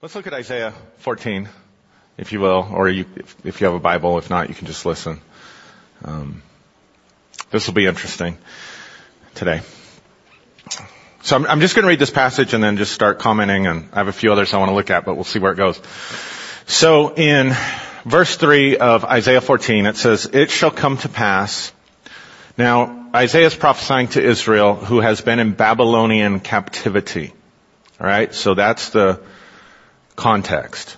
Let's look at Isaiah 14, if you will, or if you have a Bible. If not, you can just listen. This will be interesting today. So I'm just going to read this passage and then just start commenting, and I have a few others I want to look at, but we'll see where it goes. So in verse 3 of Isaiah 14, it says, "It shall come to pass." Now, Isaiah is prophesying to Israel who has been in Babylonian captivity. All right, so that's the context.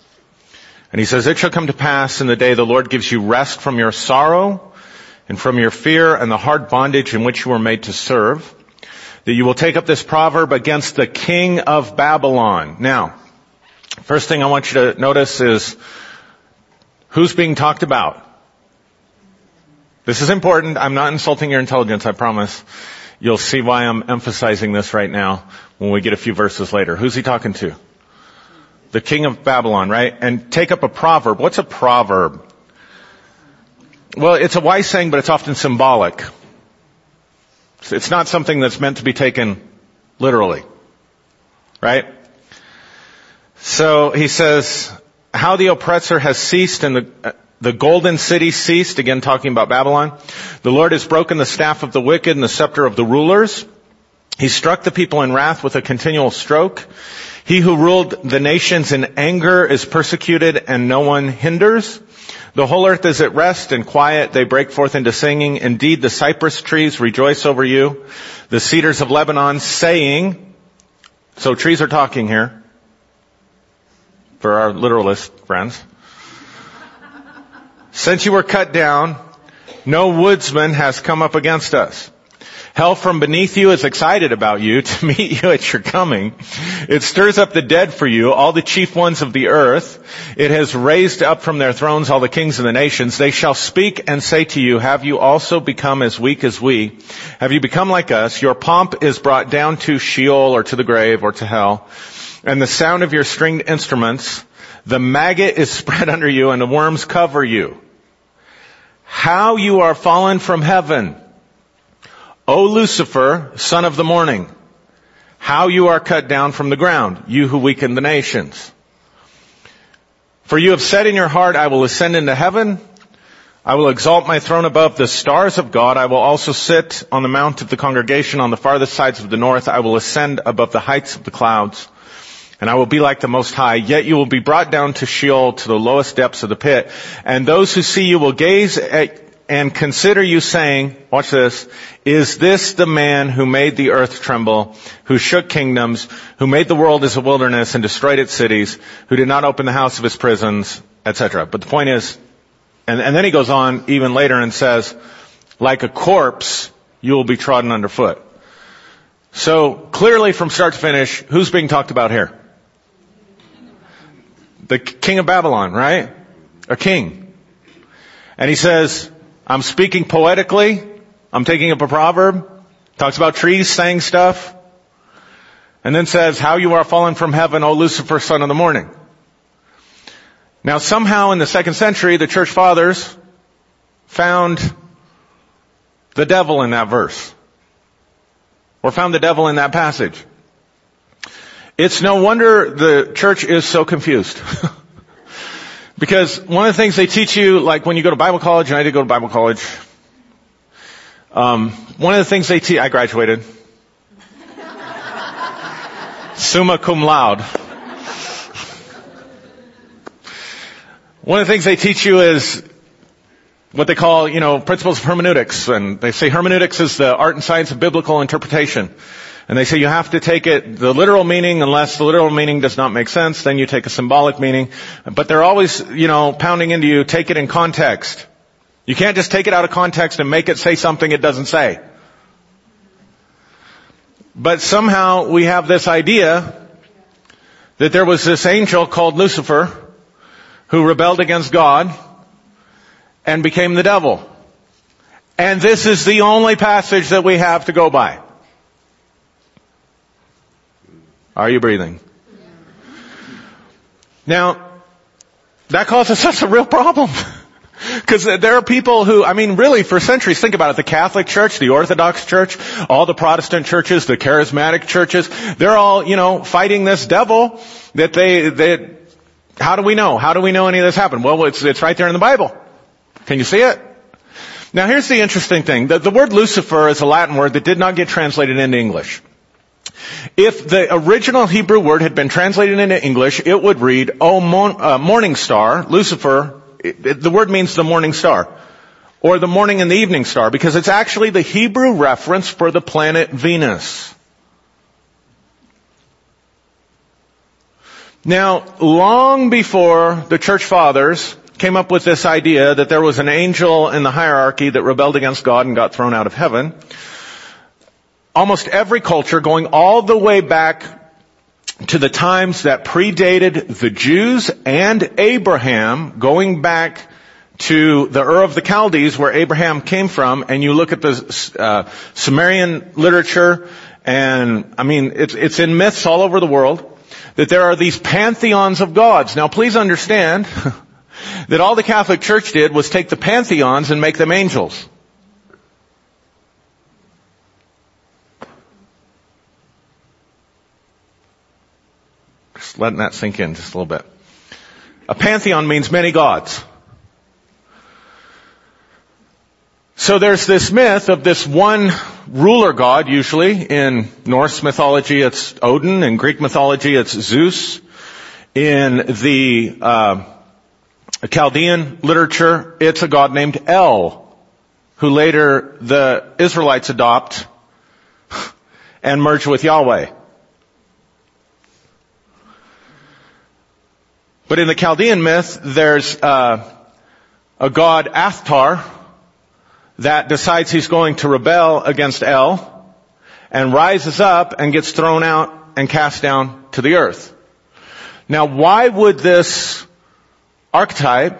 And he says, "It shall come to pass in the day the Lord gives you rest from your sorrow and from your fear and the hard bondage in which you were made to serve, that you will take up this proverb against the king of Babylon." Now, first thing I want you to notice is who's being talked about. This is important. I'm not insulting your intelligence, I promise. You'll see why I'm emphasizing this right now when we get a few verses later. Who's he talking to? The king of Babylon, right? And take up a proverb. What's a proverb? Well, it's a wise saying, but it's often symbolic. It's not something that's meant to be taken literally, right? So he says, "How the oppressor has ceased and the golden city ceased," again talking about Babylon. "The Lord has broken the staff of the wicked and the scepter of the rulers. He struck the people in wrath with a continual stroke. He who ruled the nations in anger is persecuted, and no one hinders. The whole earth is at rest and quiet. They break forth into singing. Indeed, the cypress trees rejoice over you, the cedars of Lebanon, saying," so trees are talking here, for our literalist friends, "Since you were cut down, no woodsman has come up against us. Hell from beneath you is excited about you to meet you at your coming. It stirs up the dead for you, all the chief ones of the earth. It has raised up from their thrones all the kings of the nations. They shall speak and say to you, 'Have you also become as weak as we? Have you become like us? Your pomp is brought down to Sheol,'" or to the grave or to hell, "'and the sound of your stringed instruments. The maggot is spread under you and the worms cover you. How you are fallen from heaven, O Lucifer, son of the morning! How you are cut down from the ground, you who weaken the nations. For you have said in your heart, 'I will ascend into heaven. I will exalt my throne above the stars of God. I will also sit on the mount of the congregation on the farthest sides of the north. I will ascend above the heights of the clouds, and I will be like the Most High.' Yet you will be brought down to Sheol, to the lowest depths of the pit. And those who see you will gaze at and consider you, saying," watch this, "'Is this the man who made the earth tremble, who shook kingdoms, who made the world as a wilderness and destroyed its cities, who did not open the house of his prisons,'" etc. But the point is, and then he goes on even later and says, "'Like a corpse, you will be trodden underfoot.'" So clearly from start to finish, who's being talked about here? The king of Babylon, right? A king. And he says, "I'm speaking poetically. I'm taking up a proverb." Talks about trees saying stuff. And then says, "How you are fallen from heaven, O Lucifer, son of the morning." Now somehow in the 2nd century, the church fathers found the devil in that verse. Or found the devil in that passage. It's no wonder the church is so confused. Because one of the things they teach you, like when you go to Bible college, and I did go to Bible college, one of the things they teach, I graduated. Summa cum laude. One of the things they teach you is what they call, principles of hermeneutics. And they say hermeneutics is the art and science of biblical interpretation. And they say you have to take it, the literal meaning, unless the literal meaning does not make sense, then you take a symbolic meaning. But they're always, pounding into you, take it in context. You can't just take it out of context and make it say something it doesn't say. But somehow we have this idea that there was this angel called Lucifer who rebelled against God and became the devil. And this is the only passage that we have to go by. Are you breathing? Yeah. Now, that causes us a real problem. Because there are people who, I mean, really, for centuries, think about it, the Catholic Church, the Orthodox Church, all the Protestant churches, the charismatic churches, they're all, you know, fighting this devil that they how do we know? How do we know any of this happened? Well, it's right there in the Bible. Can you see it? Now, here's the interesting thing. The word Lucifer is a Latin word that did not get translated into English. If the original Hebrew word had been translated into English, it would read, "O morning star, Lucifer." The word means the morning star, or the morning and the evening star, because it's actually the Hebrew reference for the planet Venus. Now, long before the church fathers came up with this idea that there was an angel in the hierarchy that rebelled against God and got thrown out of heaven, almost every culture, going all the way back to the times that predated the Jews and Abraham, going back to the Ur of the Chaldees where Abraham came from, and you look at the Sumerian literature, and I mean, it's in myths all over the world, that there are these pantheons of gods. Now please understand that all the Catholic Church did was take the pantheons and make them angels. Just letting that sink in just a little bit. A pantheon means many gods. So there's this myth of this one ruler god, usually. In Norse mythology, it's Odin. In Greek mythology, it's Zeus. In the Chaldean literature, it's a god named El, who later the Israelites adopt and merge with Yahweh. But in the Chaldean myth, there's a god Ahtar that decides he's going to rebel against El and rises up and gets thrown out and cast down to the earth. Now, why would this archetype,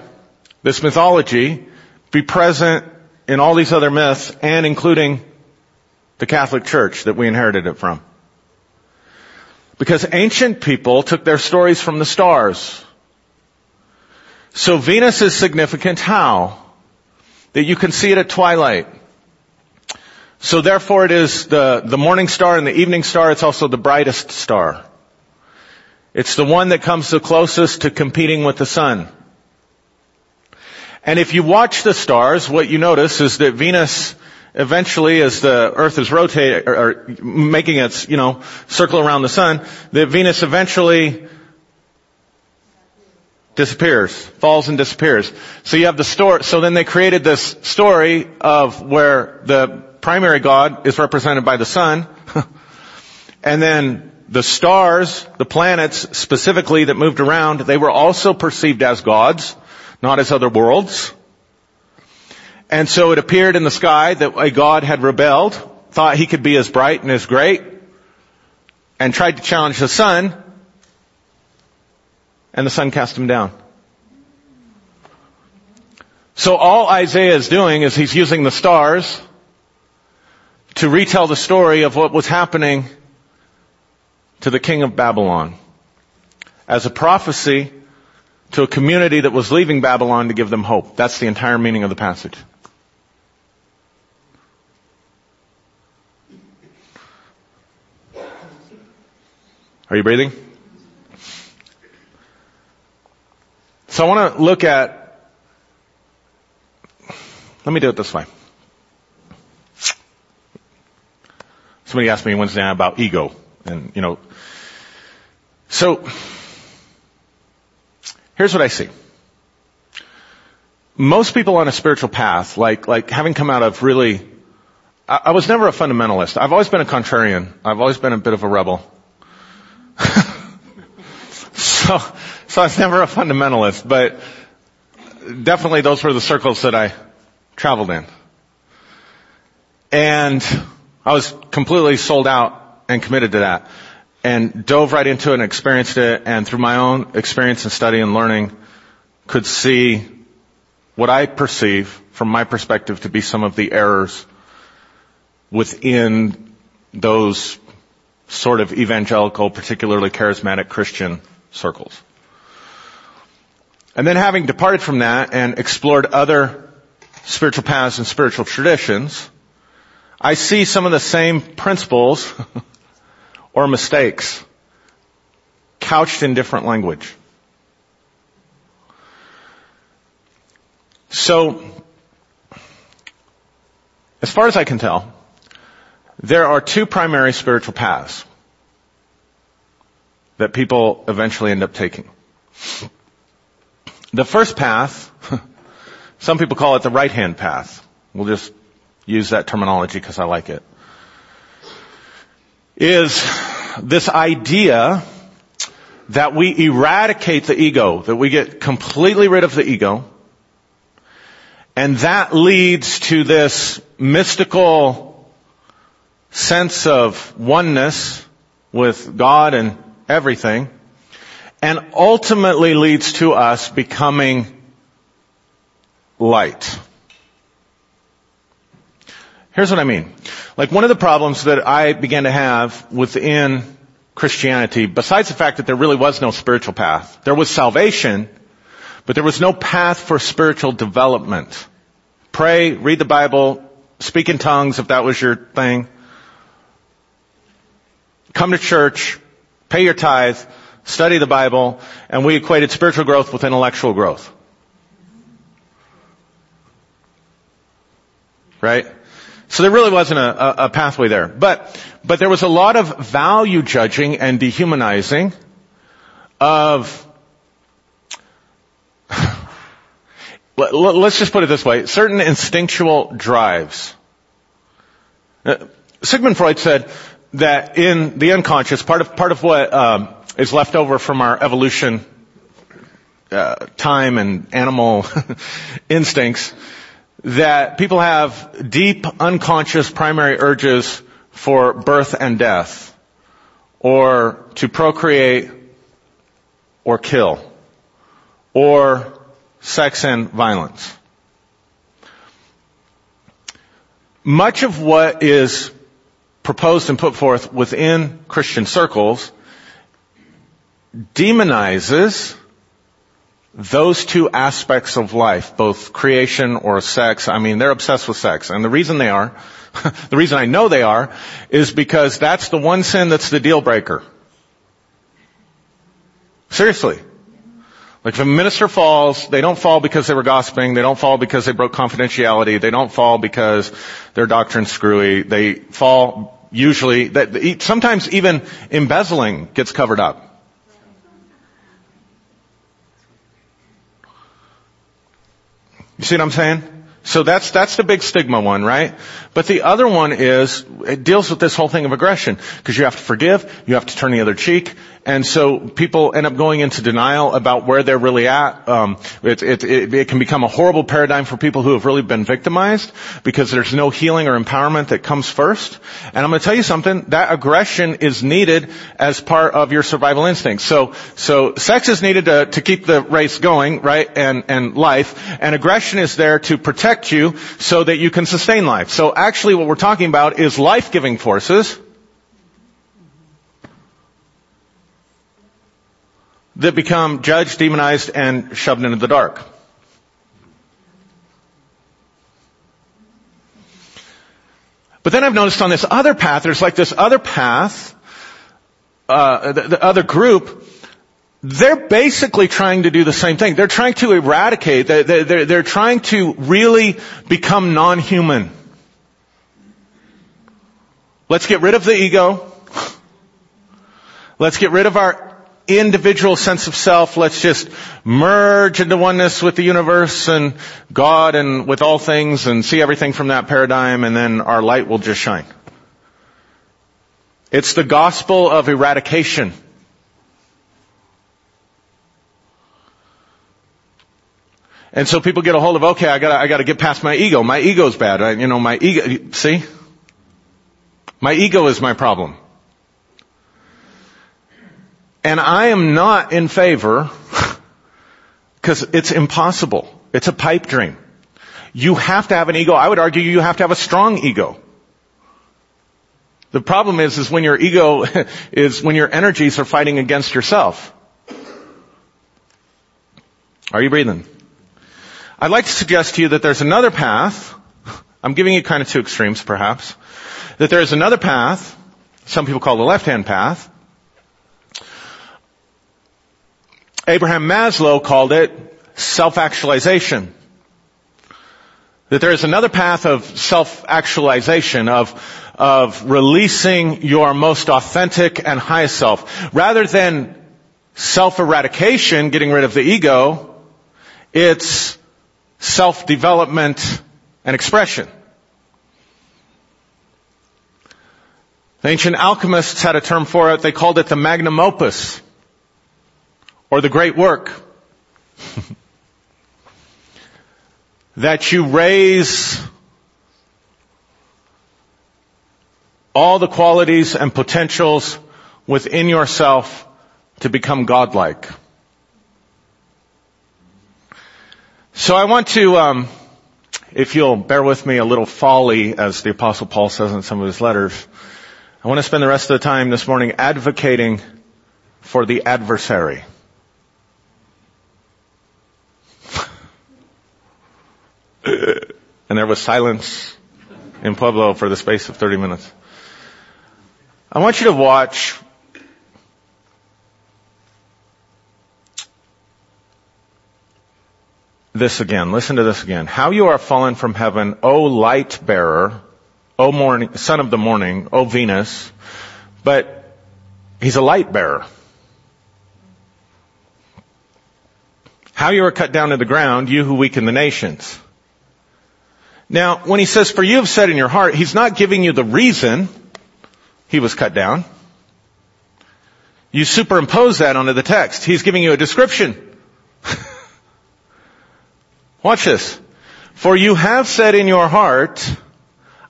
this mythology, be present in all these other myths and including the Catholic Church that we inherited it from? Because ancient people took their stories from the stars. So Venus is significant how? That you can see it at twilight. So therefore it is the morning star and the evening star. It's also the brightest star. It's the one that comes the closest to competing with the sun. And if you watch the stars, what you notice is that Venus eventually, as the Earth is rotating, or making its, you know, circle around the sun, that Venus eventually disappears, falls and disappears. So you have the story. So then they created this story of where the primary god is represented by the sun, and then the stars, the planets specifically that moved around, they were also perceived as gods, not as other worlds. And so it appeared in the sky that a god had rebelled, thought he could be as bright and as great, and tried to challenge the sun, and the sun cast him down. So all Isaiah is doing is he's using the stars to retell the story of what was happening to the king of Babylon as a prophecy to a community that was leaving Babylon to give them hope. That's the entire meaning of the passage. Are you breathing? So I want to look at, let me do it this way. Somebody asked me Wednesday night about ego. And, you know, so here's what I see. Most people on a spiritual path, like having come out of really, I was never a fundamentalist. I've always been a contrarian. I've always been a bit of a rebel. So I was never a fundamentalist, but definitely those were the circles that I traveled in. And I was completely sold out and committed to that, and dove right into it and experienced it, and through my own experience and study and learning, could see what I perceive from my perspective to be some of the errors within those sort of evangelical, particularly charismatic Christian circles. And then having departed from that and explored other spiritual paths and spiritual traditions, I see some of the same principles or mistakes couched in different language. So, as far as I can tell, there are two primary spiritual paths that people eventually end up taking. The first path, some people call it the right-hand path. We'll just use that terminology because I like it. Is this idea that we eradicate the ego, that we get completely rid of the ego, and that leads to this mystical sense of oneness with God and everything, and ultimately leads to us becoming light. Here's what I mean. Like, one of the problems that I began to have within Christianity, besides the fact that there really was no spiritual path, there was salvation, but there was no path for spiritual development. Pray, read the Bible, speak in tongues if that was your thing, come to church, pay your tithe, study the Bible, and we equated spiritual growth with intellectual growth. Right? So there really wasn't a pathway there. But there was a lot of value judging and dehumanizing of, let's just put it this way, certain instinctual drives. Sigmund Freud said that in the unconscious, part of what is left over from our evolution, time and animal instincts, that people have deep, unconscious primary urges for birth and death, or to procreate or kill, or sex and violence. Much of what is proposed and put forth within Christian circles demonizes those two aspects of life, both creation or sex. I mean, they're obsessed with sex. And the reason they are, the reason I know they are, is because that's the one sin that's the deal breaker. Seriously. Like, if a minister falls, they don't fall because they were gossiping. They don't fall because they broke confidentiality. They don't fall because their doctrine's screwy. They fall usually, that sometimes even embezzling gets covered up. You see what I'm saying? So that's the big stigma one, right? But the other one is, it deals with this whole thing of aggression. Because you have to forgive, you have to turn the other cheek, and so people end up going into denial about where they're really at. It can become a horrible paradigm for people who have really been victimized, because there's no healing or empowerment that comes first. And I'm going to tell you something, that aggression is needed as part of your survival instinct. So sex is needed to keep the race going, right? And life. And aggression is there to protect you so that you can sustain life. So actually what we're talking about is life-giving forces that become judged, demonized, and shoved into the dark. But then I've noticed on this other path, there's like this other path, the other group, they're basically trying to do the same thing. They're trying to eradicate, they're trying to really become non-human. Let's get rid of the ego. Let's get rid of our individual sense of self. Let's just merge into oneness with the universe and God and with all things and see everything from that paradigm, and then our light will just shine. It's the gospel of eradication. And so people get a hold of, okay, I gotta get past my ego. My ego's bad. My ego, see? My ego is my problem. And I am not in favor, because it's impossible. It's a pipe dream. You have to have an ego. I would argue you have to have a strong ego. The problem is when your ego is when your energies are fighting against yourself. Are you breathing? I'd like to suggest to you that there's another path. I'm giving you kind of two extremes, perhaps. That there's another path, some people call the left-hand path. Abraham Maslow called it self-actualization. That there is another path of self-actualization, of releasing your most authentic and highest self. Rather than self-eradication, getting rid of the ego, it's self-development and expression. The ancient alchemists had a term for it. They called it the magnum opus, or the great work. That you raise all the qualities and potentials within yourself to become godlike. So I want to, if you'll bear with me, a little folly, as the Apostle Paul says in some of his letters. I want to spend the rest of the time this morning advocating for the adversary. And there was silence in Pueblo for the space of 30 minutes. I want you to watch this again. Listen to this again. How you are fallen from heaven, O light bearer, O morning, son of the morning, O Venus. But he's a light bearer. How you are cut down to the ground, you who weaken the nations. Now, when he says, for you have said in your heart, he's not giving you the reason he was cut down. You superimpose that onto the text. He's giving you a description. Watch this. For you have said in your heart,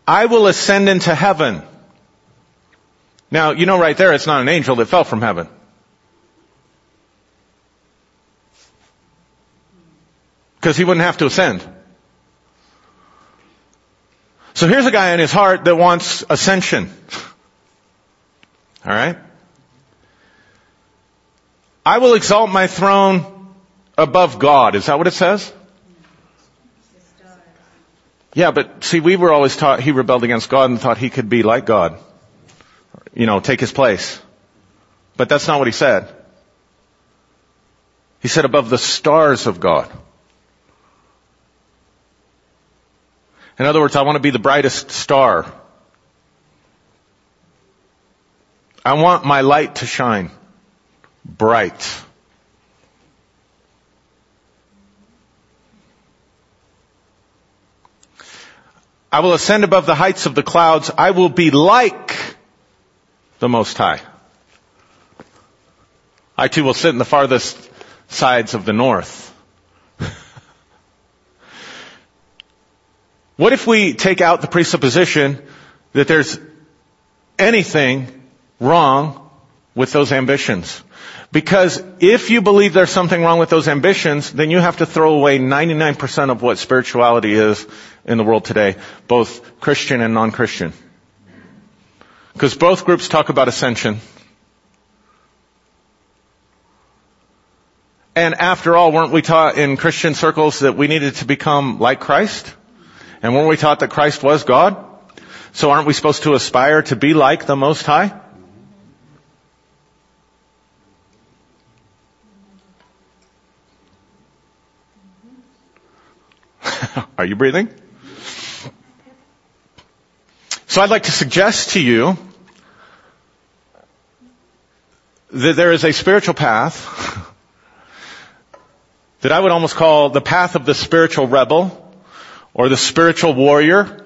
I will ascend into heaven. Now, you know right there, it's not an angel that fell from heaven. Because he wouldn't have to ascend. So here's a guy in his heart that wants ascension. All right? I will exalt my throne above God. Is that what it says? Yeah, but see, we were always taught he rebelled against God and thought he could be like God. You know, take his place. But that's not what he said. He said above the stars of God. In other words, I want to be the brightest star. I want my light to shine bright. I will ascend above the heights of the clouds. I will be like the Most High. I too will sit in the farthest sides of the north. What if we take out the presupposition that there's anything wrong with those ambitions? Because if you believe there's something wrong with those ambitions, then you have to throw away 99% of what spirituality is in the world today, both Christian and non-Christian. Because both groups talk about ascension. And after all, weren't we taught in Christian circles that we needed to become like Christ? And weren't we taught that Christ was God? So aren't we supposed to aspire to be like the Most High? Are you breathing? So I'd like to suggest to you that there is a spiritual path that I would almost call the path of the spiritual rebel, or the spiritual warrior,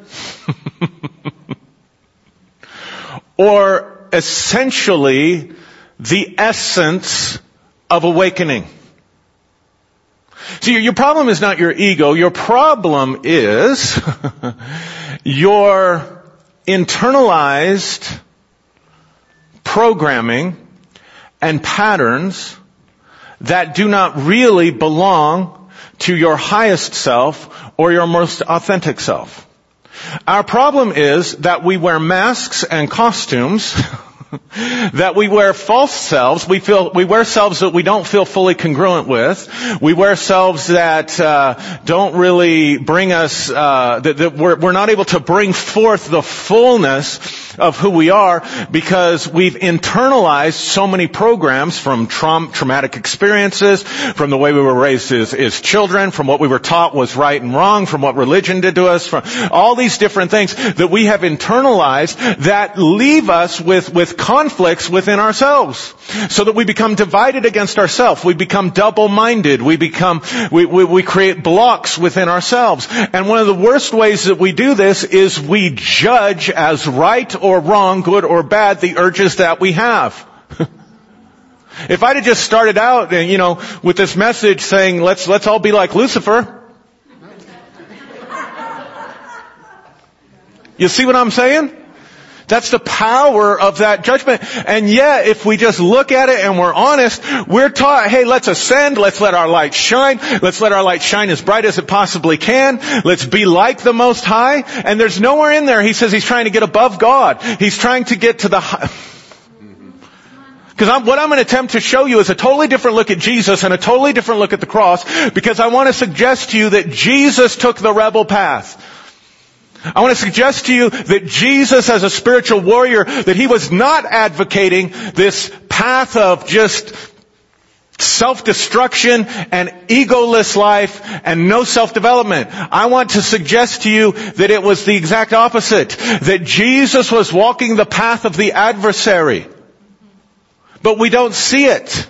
or essentially the essence of awakening. So your problem is not your ego. Your problem is your internalized programming and patterns that do not really belong to your highest self or your most authentic self. Our problem is that we wear masks and costumes That we wear false selves. We wear selves that we don't feel fully congruent with. We wear selves that don't really bring us that we're not able to bring forth the fullness of who we are, because we've internalized so many programs from traumatic experiences, from the way we were raised as children, from what we were taught was right and wrong, from what religion did to us, from all these different things that we have internalized that leave us with conflicts within ourselves, so that we become divided against ourselves. We become double-minded. We create blocks within ourselves. And one of the worst ways that we do this is we judge as right or wrong, good or bad, the urges that we have. If I'd have just started out, with this message saying, let's all be like Lucifer. You see what I'm saying? That's the power of that judgment. And yet, if we just look at it and we're honest, we're taught, hey, let's ascend, let's let our light shine, let's let our light shine as bright as it possibly can, let's be like the Most High. And there's nowhere in there he says he's trying to get above God. He's trying to get to the high. Because what I'm going to attempt to show you is a totally different look at Jesus and a totally different look at the cross, because I want to suggest to you that Jesus took the rebel path. I want to suggest to you that Jesus, as a spiritual warrior, that he was not advocating this path of just self-destruction and egoless life and no self-development. I want to suggest to you that it was the exact opposite. That Jesus was walking the path of the adversary. But we don't see it.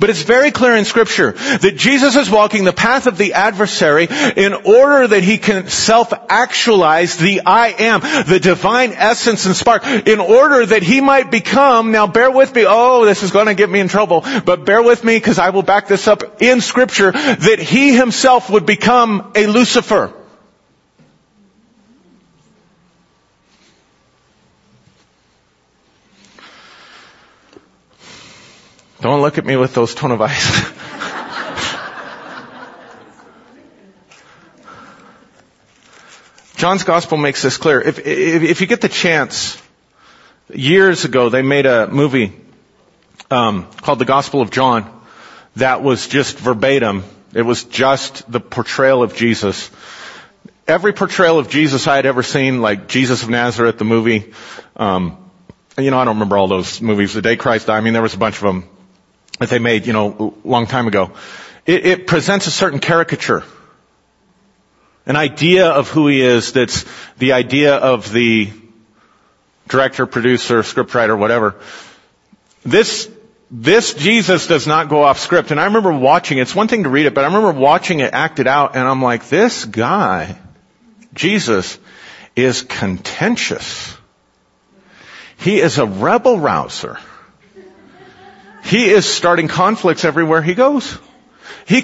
But it's very clear in Scripture that Jesus is walking the path of the adversary in order that he can self-actualize the I am, the divine essence and spark, in order that he might become, now bear with me, oh, this is going to get me in trouble, but bear with me because I will back this up in Scripture, that he himself would become a Lucifer. Don't look at me with those tone of eyes. John's Gospel makes this clear. If you get the chance, years ago they made a movie called The Gospel of John that was just verbatim. It was just the portrayal of Jesus. Every portrayal of Jesus I had ever seen, like Jesus of Nazareth, the movie. I don't remember all those movies. The Day Christ Died. There was a bunch of them that they made, a long time ago. It presents a certain caricature. An idea of who he is that's the idea of the director, producer, scriptwriter, whatever. This Jesus does not go off script. And I remember watching it. It's one thing to read it, but I remember watching it acted out, and I'm like, this guy, Jesus, is contentious. He is a rebel rouser. He is starting conflicts everywhere he goes. He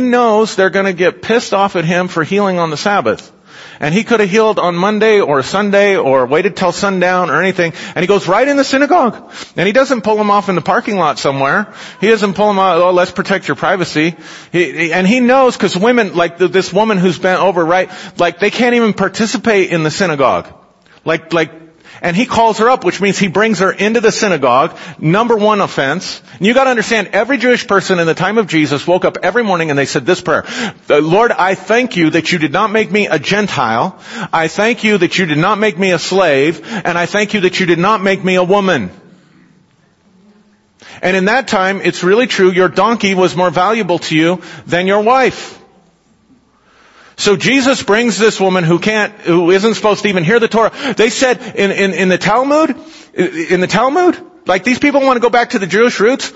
knows they're going to get pissed off at him for healing on the Sabbath. And he could have healed on Monday or Sunday or waited till sundown or anything. And he goes right in the synagogue. And he doesn't pull him off in the parking lot somewhere. He doesn't pull him out, oh, let's protect your privacy. And he knows, because women, like this woman who's bent over, right, like they can't even participate in the synagogue. And he calls her up, which means he brings her into the synagogue. Number one offense. And you got to understand, every Jewish person in the time of Jesus woke up every morning and they said this prayer. Lord, I thank you that you did not make me a Gentile. I thank you that you did not make me a slave. And I thank you that you did not make me a woman. And in that time, it's really true, your donkey was more valuable to you than your wife. So Jesus brings this woman who isn't supposed to even hear the Torah. They said in the Talmud, like these people want to go back to the Jewish roots.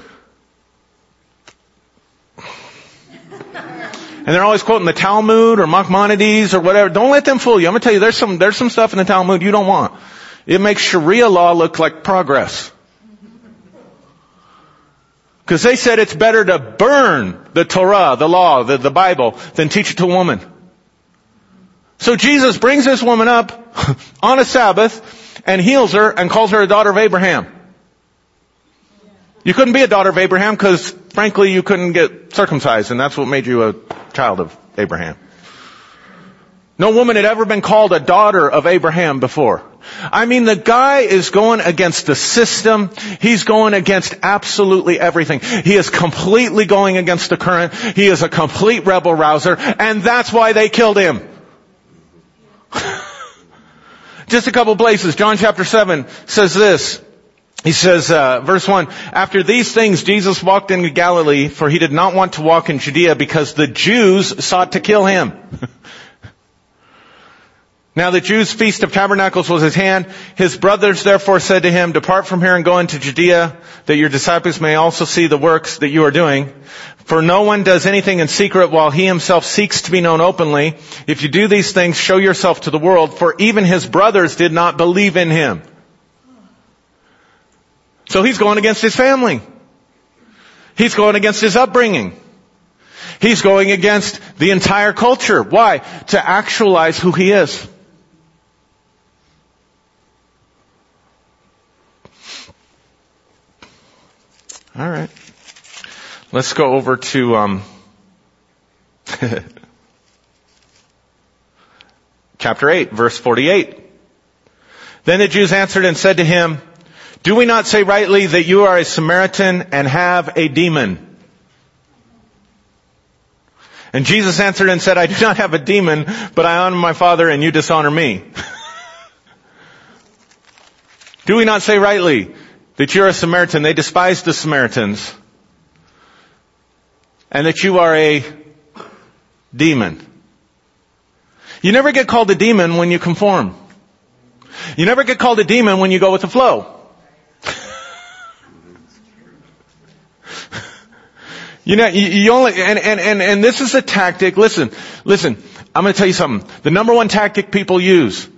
And they're always quoting the Talmud or Maimonides or whatever. Don't let them fool you. I'm going to tell you, there's some stuff in the Talmud you don't want. It makes Sharia law look like progress. Because they said it's better to burn the Torah, the law, the Bible, than teach it to a woman. So Jesus brings this woman up on a Sabbath and heals her and calls her a daughter of Abraham. You couldn't be a daughter of Abraham because, frankly, you couldn't get circumcised, and that's what made you a child of Abraham. No woman had ever been called a daughter of Abraham before. I mean, the guy is going against the system. He's going against absolutely everything. He is completely going against the current. He is a complete rebel rouser, and that's why they killed him. Just a couple places. John chapter 7 says this. He says, verse 1, after these things Jesus walked into Galilee, for he did not want to walk in Judea because the Jews sought to kill him. Now the Jews' Feast of Tabernacles was at hand. His brothers therefore said to him, depart from here and go into Judea, that your disciples may also see the works that you are doing. For no one does anything in secret while he himself seeks to be known openly. If you do these things, show yourself to the world. For even his brothers did not believe in him. So he's going against his family. He's going against his upbringing. He's going against the entire culture. Why? To actualize who he is. All right. Let's go over to chapter 8, verse 48. Then the Jews answered and said to him, do we not say rightly that you are a Samaritan and have a demon? And Jesus answered and said, I do not have a demon, but I honor my Father and you dishonor me. Do we not say rightly that you are a Samaritan? They despised the Samaritans. And that you are a demon. You never get called a demon when you conform. You never get called a demon when you go with the flow. You know, you only, and this is a tactic. Listen, I'm going to tell you something. The number one tactic people use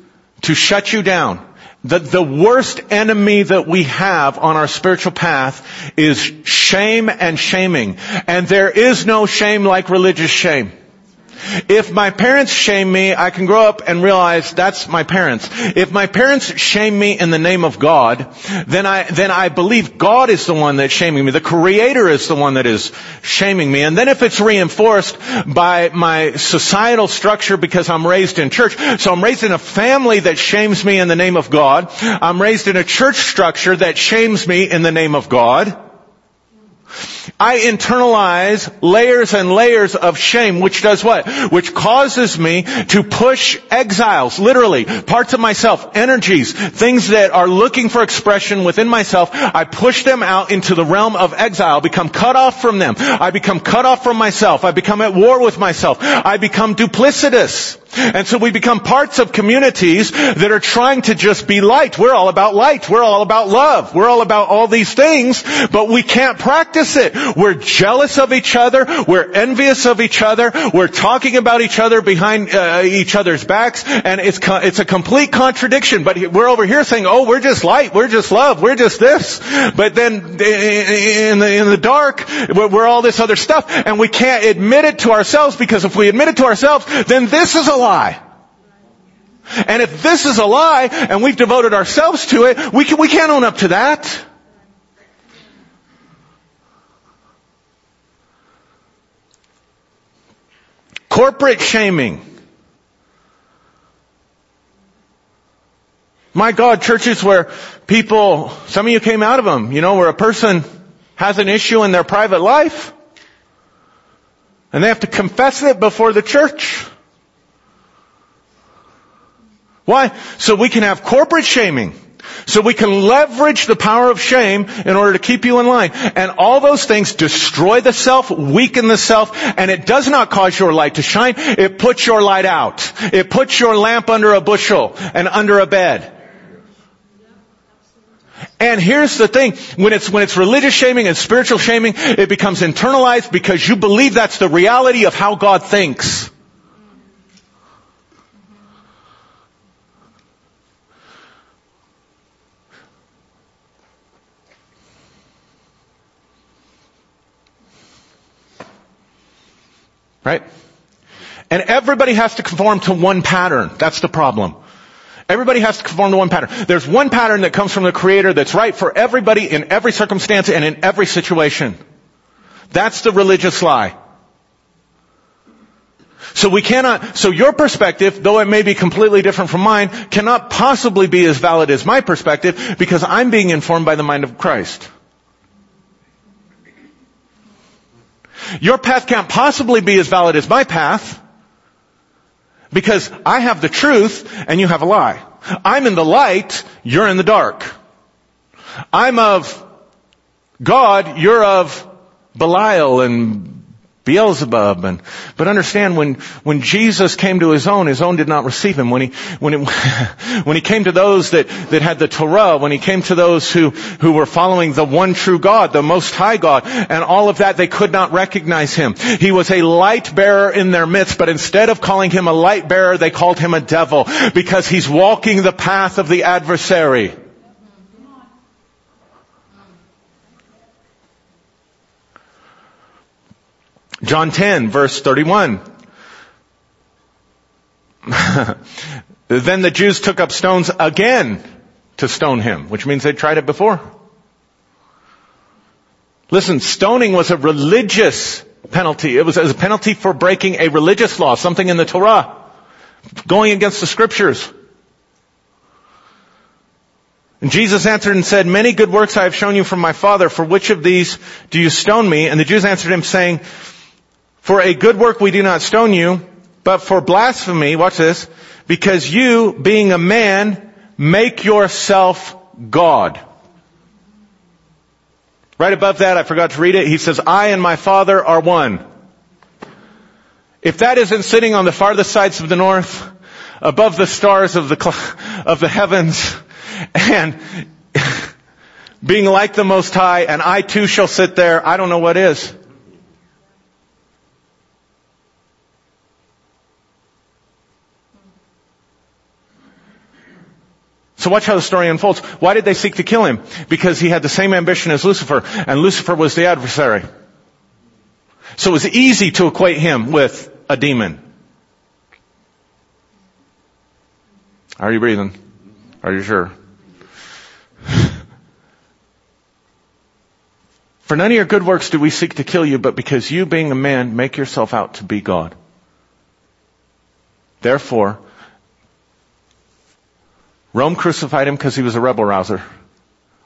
to shut you down, the worst enemy that we have on our spiritual path is shame and shaming. And there is no shame like religious shame. If my parents shame me, I can grow up and realize that's my parents. If my parents shame me in the name of God, then I believe God is the one that's shaming me. The Creator is the one that is shaming me. And then if it's reinforced by my societal structure because I'm raised in church, so I'm raised in a family that shames me in the name of God. I'm raised in a church structure that shames me in the name of God. I internalize layers and layers of shame, which does what? Which causes me to push exiles, literally, parts of myself, energies, things that are looking for expression within myself. I push them out into the realm of exile, become cut off from them. I become cut off from myself. I become at war with myself. I become duplicitous. And so we become parts of communities that are trying to just be light. We're all about light. We're all about love. We're all about all these things, but we can't practice it. We're jealous of each other. We're envious of each other. We're talking about each other behind each other's backs, and it's a complete contradiction. But we're over here saying, "Oh, we're just light. We're just love. We're just this." But then in the dark, we're all this other stuff, and we can't admit it to ourselves, because if we admit it to ourselves, then this is a lie. And if this is a lie, and we've devoted ourselves to it, we can't own up to that. Corporate shaming. My God, churches where people, some of you came out of them, you know, where a person has an issue in their private life, and they have to confess it before the church. Why? So we can have corporate shaming. So we can leverage the power of shame in order to keep you in line. And all those things destroy the self, weaken the self, and it does not cause your light to shine. It puts your light out. It puts your lamp under a bushel and under a bed. And here's the thing, when it's religious shaming and spiritual shaming, it becomes internalized because you believe that's the reality of how God thinks. Right? And everybody has to conform to one pattern. That's the problem. Everybody has to conform to one pattern. There's one pattern that comes from the Creator that's right for everybody in every circumstance and in every situation. That's the religious lie. So your perspective, though it may be completely different from mine, cannot possibly be as valid as my perspective because I'm being informed by the mind of Christ. Your path can't possibly be as valid as my path because I have the truth and you have a lie. I'm in the light, you're in the dark. I'm of God, you're of Belial and Beelzebub. But understand, when Jesus came to his own did not receive him. When he came to those that had the Torah, when he came to those who were following the one true God, the Most High God, and all of that, they could not recognize him. He was a light bearer in their midst, but instead of calling him a light bearer, they called him a devil, because he's walking the path of the adversary. John 10, verse 31. Then the Jews took up stones again to stone him, which means they tried it before. Listen, stoning was a religious penalty. It was a penalty for breaking a religious law, something in the Torah, going against the Scriptures. And Jesus answered and said, "Many good works I have shown you from my Father. For which of these do you stone me?" And the Jews answered him, saying, "For a good work we do not stone you, but for blasphemy," watch this, "because you, being a man, make yourself God." Right above that, I forgot to read it, he says, "I and my Father are one." If that isn't sitting on the farthest sides of the north, above the stars of the heavens, and being like the Most High, and I too shall sit there, I don't know what is. So watch how the story unfolds. Why did they seek to kill him? Because he had the same ambition as Lucifer, and Lucifer was the adversary. So it was easy to equate him with a demon. Are you breathing? Are you sure? "For none of your good works do we seek to kill you, but because you, being a man, make yourself out to be God. Therefore," Rome crucified him because he was a rebel rouser.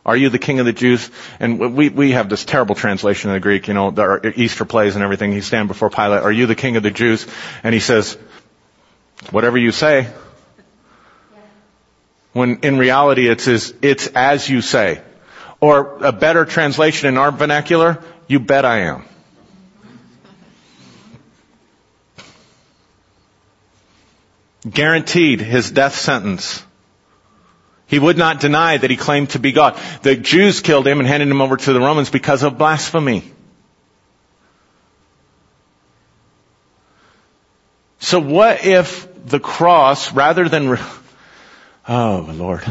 "Are you the king of the Jews?" And we have this terrible translation in the Greek, there are Easter plays and everything. He stands before Pilate, "Are you the king of the Jews?" And he says, "Whatever you say." When in reality it's "as you say." Or a better translation in our vernacular, "You bet I am." Guaranteed his death sentence. He would not deny that he claimed to be God. The Jews killed him and handed him over to the Romans because of blasphemy. So what if the cross, rather than... oh, Lord.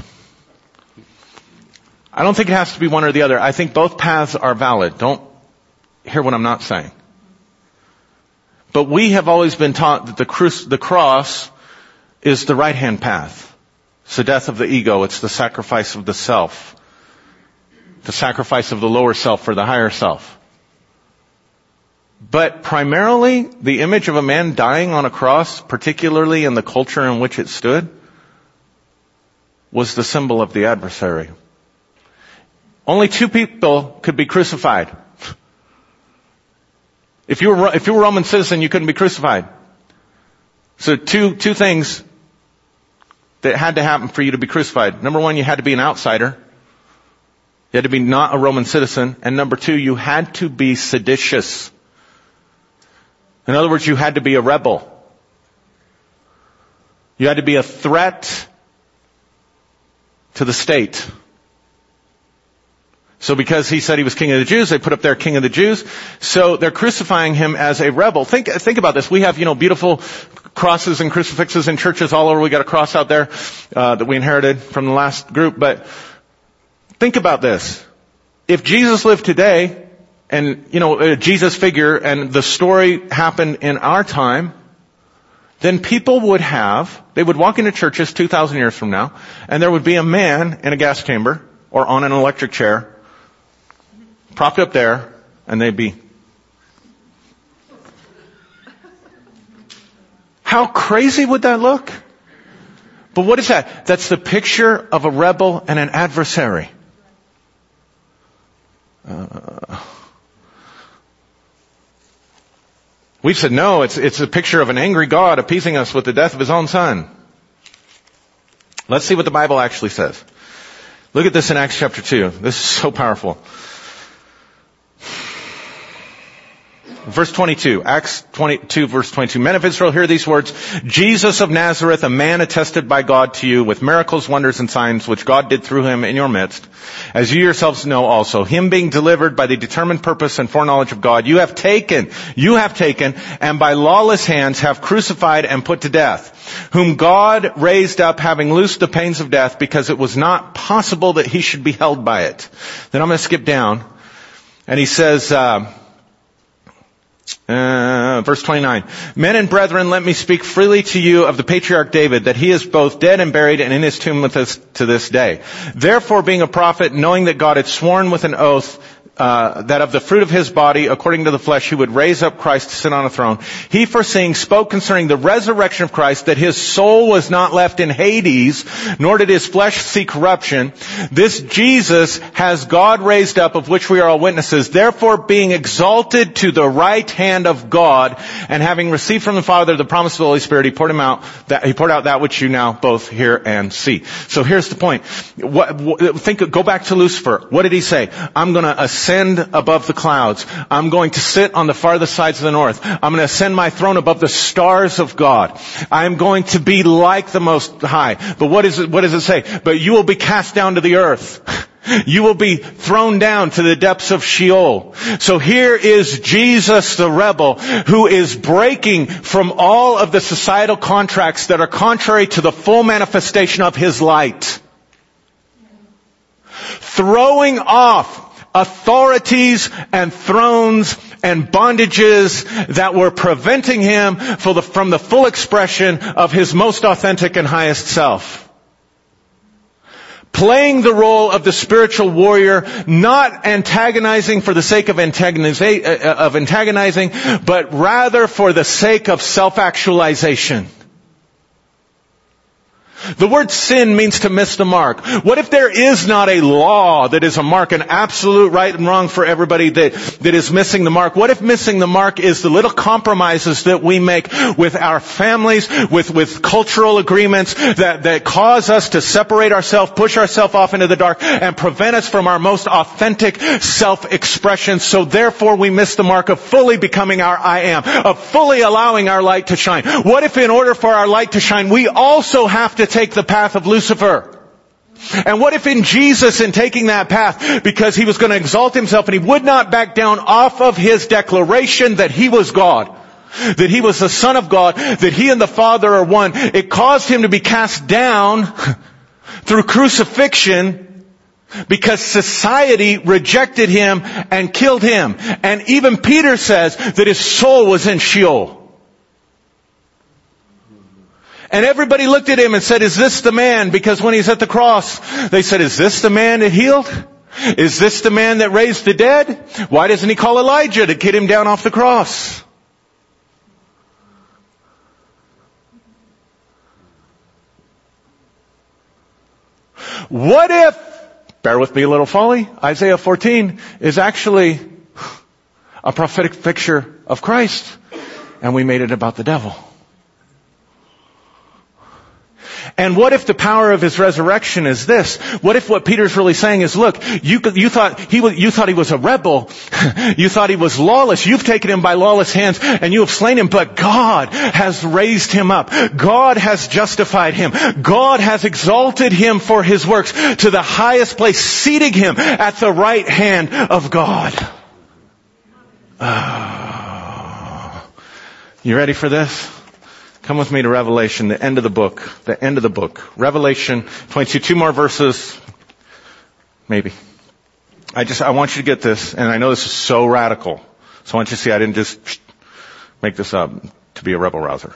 I don't think it has to be one or the other. I think both paths are valid. Don't hear what I'm not saying. But we have always been taught that the cross is the right-hand path. It's the death of the ego. It's the sacrifice of the self. The sacrifice of the lower self for the higher self. But primarily, the image of a man dying on a cross, particularly in the culture in which it stood, was the symbol of the adversary. Only two people could be crucified. If you were a Roman citizen, you couldn't be crucified. So two things that had to happen for you to be crucified. Number one, you had to be an outsider. You had to be not a Roman citizen. And number two, you had to be seditious. In other words, you had to be a rebel. You had to be a threat to the state. So because he said he was king of the Jews, they put up their king of the Jews. So they're crucifying him as a rebel. Think about this. We have, beautiful crosses and crucifixes in churches all over. We got a cross out there, that we inherited from the last group. But think about this. If Jesus lived today and, a Jesus figure and the story happened in our time, then people they would walk into churches 2,000 years from now, and there would be a man in a gas chamber or on an electric chair propped up there, and they'd be How crazy would that look? But what is that? That's the picture of a rebel and an adversary. We've said, no, it's a picture of an angry God appeasing us with the death of his own son. Let's see what the Bible actually says. Look at this in Acts chapter 2. This is so powerful. Verse 22, Acts 22, verse 22. Men of Israel, hear these words. Jesus of Nazareth, a man attested by God to you with miracles, wonders, and signs, which God did through him in your midst. As you yourselves know also, him being delivered by the determined purpose and foreknowledge of God, you have taken, and by lawless hands have crucified and put to death, whom God raised up, having loosed the pains of death, because it was not possible that he should be held by it. Then I'm going to skip down. And he says, verse 29. Men and brethren, let me speak freely to you of the patriarch David, that he is both dead and buried, and in his tomb with us to this day. Therefore, being a prophet, knowing that God had sworn with an oath that of the fruit of his body, according to the flesh, he would raise up Christ to sit on a throne, he foreseeing spoke concerning the resurrection of Christ, that his soul was not left in Hades, nor did his flesh see corruption. This Jesus has God raised up, of which we are all witnesses. Therefore, being exalted to the right hand of God, and having received from the Father the promise of the Holy Spirit, he poured out that which you now both hear and see. So here's the point. Go back to Lucifer. What did he say? I'm going to ascend above the clouds. I'm going to sit on the farthest sides of the north. I'm going to ascend my throne above the stars of God. I'm going to be like the Most High. But what does it say? But you will be cast down to the earth. You will be thrown down to the depths of Sheol. So here is Jesus the rebel, who is breaking from all of the societal contracts that are contrary to the full manifestation of his light. Throwing off authorities and thrones and bondages that were preventing him from the full expression of his most authentic and highest self. Playing the role of the spiritual warrior, not antagonizing for the sake of antagonizing, but rather for the sake of self-actualization. The word sin means to miss the mark. What if there is not a law that is a mark, an absolute right and wrong for everybody that is missing the mark? What if missing the mark is the little compromises that we make with our families, with cultural agreements that cause us to separate ourselves, push ourselves off into the dark, and prevent us from our most authentic self-expression? So therefore we miss the mark of fully becoming our I am, of fully allowing our light to shine. What if in order for our light to shine, we also have to take the path of Lucifer? And what if in Jesus, in taking that path, because he was going to exalt himself and he would not back down off of his declaration that he was God, that he was the Son of God, that he and the Father are one, it caused him to be cast down through crucifixion, because society rejected him and killed him. And even Peter says that his soul was in Sheol. And everybody looked at him and said, is this the man? Because when he's at the cross, they said, is this the man that healed? Is this the man that raised the dead? Why doesn't he call Elijah to get him down off the cross? What if, bear with me a little folly, Isaiah 14 is actually a prophetic picture of Christ, and we made it about the devil? And what if the power of his resurrection is this? What if what Peter's really saying is, look, you thought he was a rebel. You thought he was lawless. You've taken him by lawless hands and you have slain him, but God has raised him up. God has justified him. God has exalted him for his works to the highest place, seating him at the right hand of God. Oh. You ready for this? Come with me to Revelation, the end of the book. The end of the book. Revelation 22, two more verses. Maybe. I want you to get this, and I know this is so radical. So I want you to see I didn't just make this up to be a rebel rouser.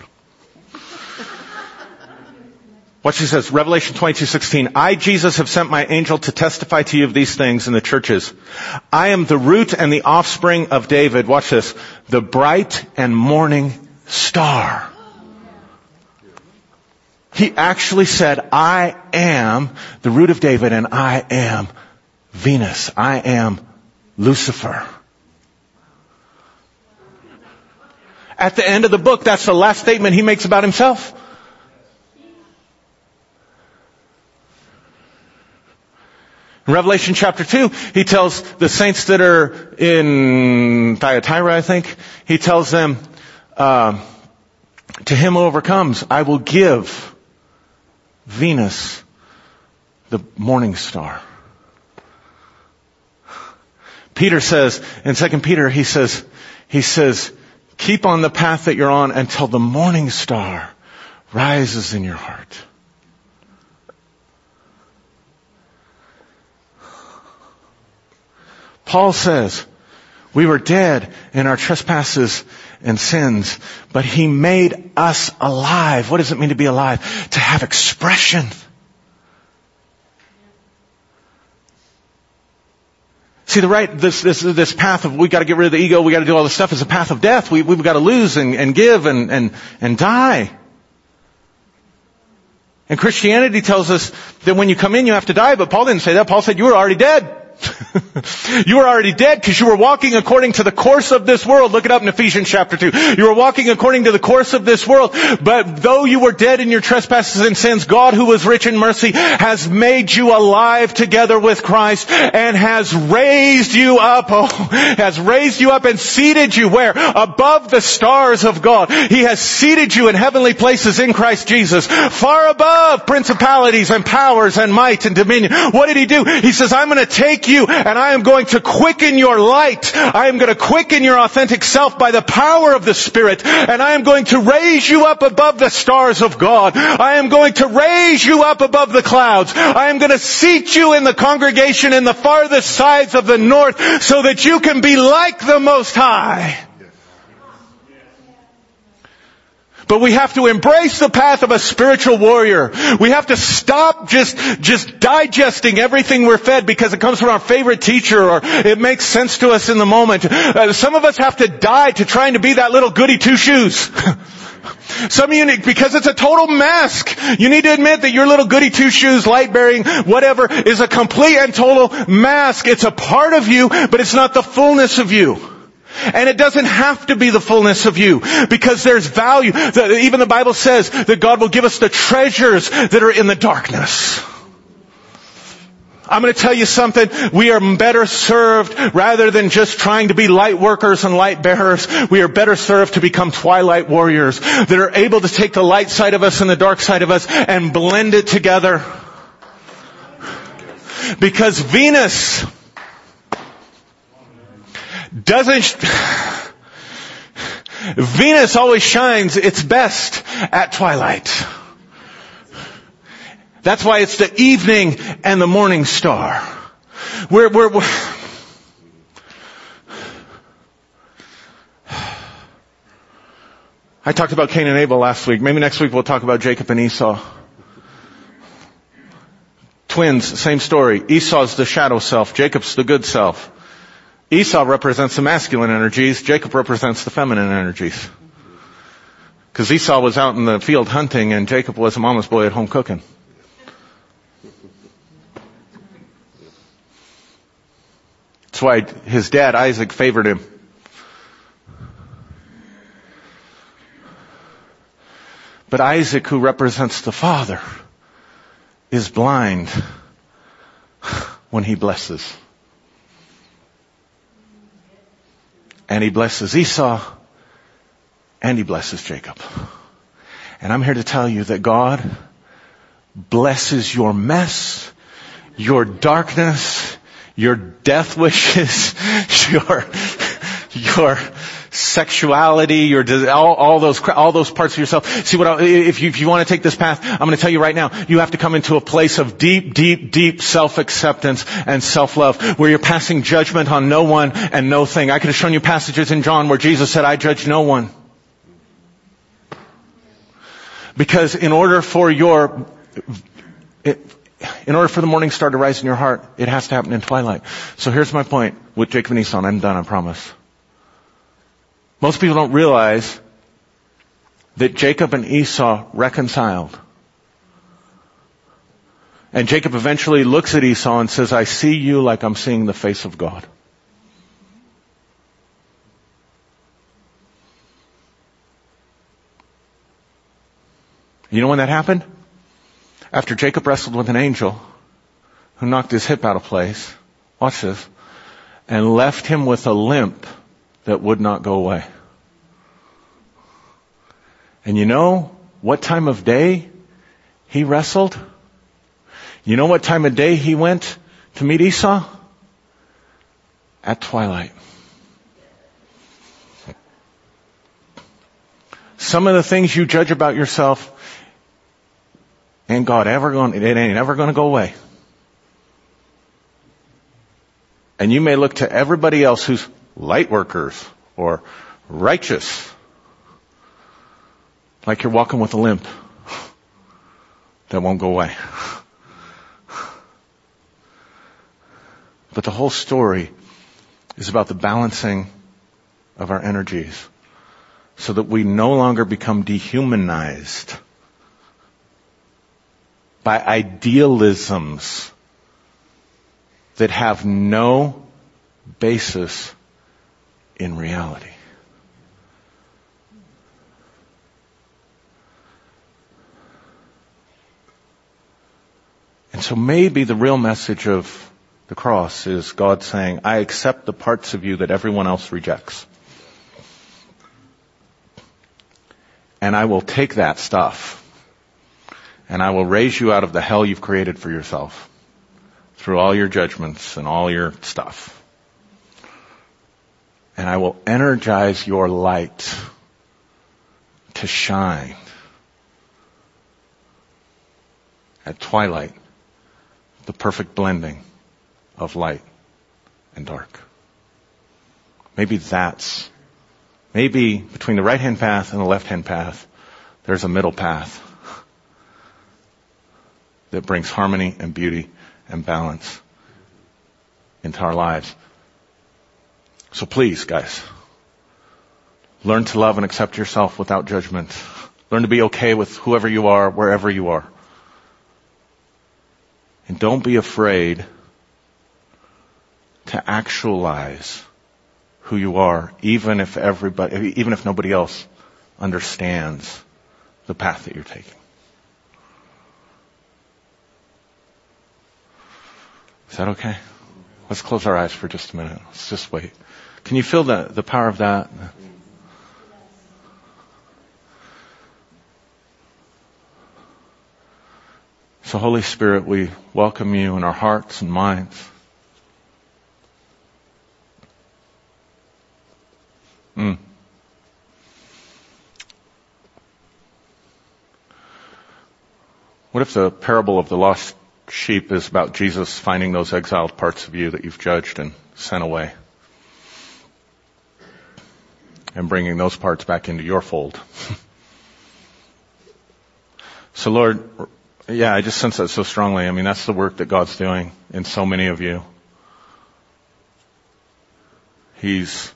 Watch this, says, Revelation 22:16. I, Jesus, have sent my angel to testify to you of these things in the churches. I am the root and the offspring of David. Watch this. The bright and morning star. He actually said, I am the root of David, and I am Venus. I am Lucifer. At the end of the book, that's the last statement he makes about himself. In Revelation chapter 2, he tells the saints that are in Thyatira, I think, he tells them, to him who overcomes, I will give Venus the morning star. Peter says, in 2 Peter, he says, keep on the path that you're on until the morning star rises in your heart. Paul says, we were dead in our trespasses and sins, but he made us alive. What does it mean to be alive? To have expression. See, the right, this path of we got to get rid of the ego, we got to do all this stuff is a path of death. We've got to lose and give and die. And Christianity tells us that when you come in, you have to die. But Paul didn't say that. Paul said you were already dead. You were already dead because you were walking according to the course of this world. Look it up in Ephesians chapter 2. You were walking according to the course of this world. But though you were dead in your trespasses and sins, God who was rich in mercy has made you alive together with Christ and has raised you up, and seated you where? Above the stars of God. He has seated you in heavenly places in Christ Jesus, far above principalities and powers and might and dominion. What did he do? He says, I'm going to take you and I am going to quicken your light. I am going to quicken your authentic self by the power of the Spirit, and I am going to raise you up above the stars of God. I am going to raise you up above the clouds. I am going to seat you in the congregation in the farthest sides of the north so that you can be like the Most High. But we have to embrace the path of a spiritual warrior. We have to stop just digesting everything we're fed because it comes from our favorite teacher or it makes sense to us in the moment. Some of us have to die to trying to be that little goody two-shoes. Some of you, because it's a total mask, you need to admit that your little goody two-shoes, light-bearing, whatever, is a complete and total mask. It's a part of you, but it's not the fullness of you. And it doesn't have to be the fullness of you, because there's value. Even the Bible says that God will give us the treasures that are in the darkness. I'm going to tell you something. We are better served, rather than just trying to be light workers and light bearers, we are better served to become twilight warriors that are able to take the light side of us and the dark side of us and blend it together. Because Venus Venus always shines its best at twilight. That's why it's the evening and the morning star. I talked about Cain and Abel last week. Maybe next week we'll talk about Jacob and Esau. Twins, same story. Esau's the shadow self. Jacob's the good self. Esau represents the masculine energies. Jacob represents the feminine energies. Because Esau was out in the field hunting and Jacob was a mama's boy at home cooking. That's why his dad, Isaac, favored him. But Isaac, who represents the father, is blind when he blesses. And he blesses Esau, and he blesses Jacob. And I'm here to tell you that God blesses your mess, your darkness, your death wishes, your sexuality, all those parts of yourself. See, if you want to take this path, I'm going to tell you right now, you have to come into a place of deep, deep, deep self-acceptance and self-love, where you're passing judgment on no one and no thing. I could have shown you passages in John where Jesus said, I judge no one. Because in order for the morning star to rise in your heart, it has to happen in twilight. So here's my point with Jacob and Esau. I'm done, I promise. Most people don't realize that Jacob and Esau reconciled And Jacob eventually looks at Esau and says, I see you like I'm seeing the face of God. You know when that happened? After Jacob wrestled with an angel who knocked his hip out of place, watch this, and left him with a limp that would not go away. And you know what time of day he wrestled? You know what time of day he went to meet Esau? At twilight. Some of the things you judge about yourself, it ain't ever going to go away. And you may look to everybody else who's light workers or righteous, like you're walking with a limp that won't go away. But the whole story is about the balancing of our energies so that we no longer become dehumanized by idealisms that have no basis in reality. And so maybe the real message of the cross is God saying, I accept the parts of you that everyone else rejects. And I will take that stuff and I will raise you out of the hell you've created for yourself through all your judgments and all your stuff. And I will energize your light to shine at twilight, the perfect blending of light and dark. Maybe between the right-hand path and the left-hand path, there's a middle path that brings harmony and beauty and balance into our lives. So please, guys, learn to love and accept yourself without judgment. Learn to be okay with whoever you are, wherever you are. And don't be afraid to actualize who you are, even if nobody else understands the path that you're taking. Is that okay? Let's close our eyes for just a minute. Let's just wait. Can you feel the power of that? So Holy Spirit, we welcome you in our hearts and minds. What if the parable of the lost sheep is about Jesus finding those exiled parts of you that you've judged and sent away and bringing those parts back into your fold? So Lord, I just sense that so strongly. I mean, that's the work that God's doing in so many of you. He's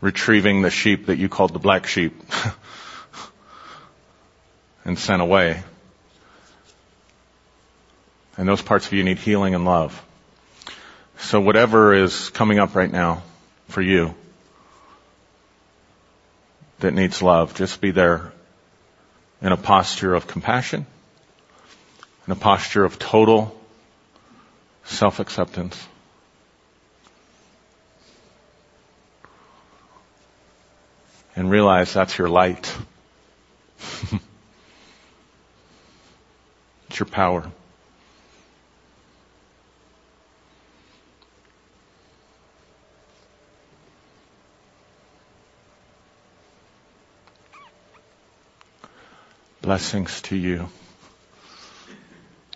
retrieving the sheep that you called the black sheep and sent away. And those parts of you need healing and love. So whatever is coming up right now for you that needs love, just be there in a posture of compassion, in a posture of total self-acceptance. And realize that's your light. It's your power. Blessings to you.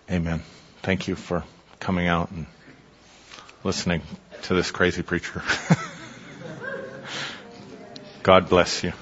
Amen. Thank you for coming out and listening to this crazy preacher. God bless you.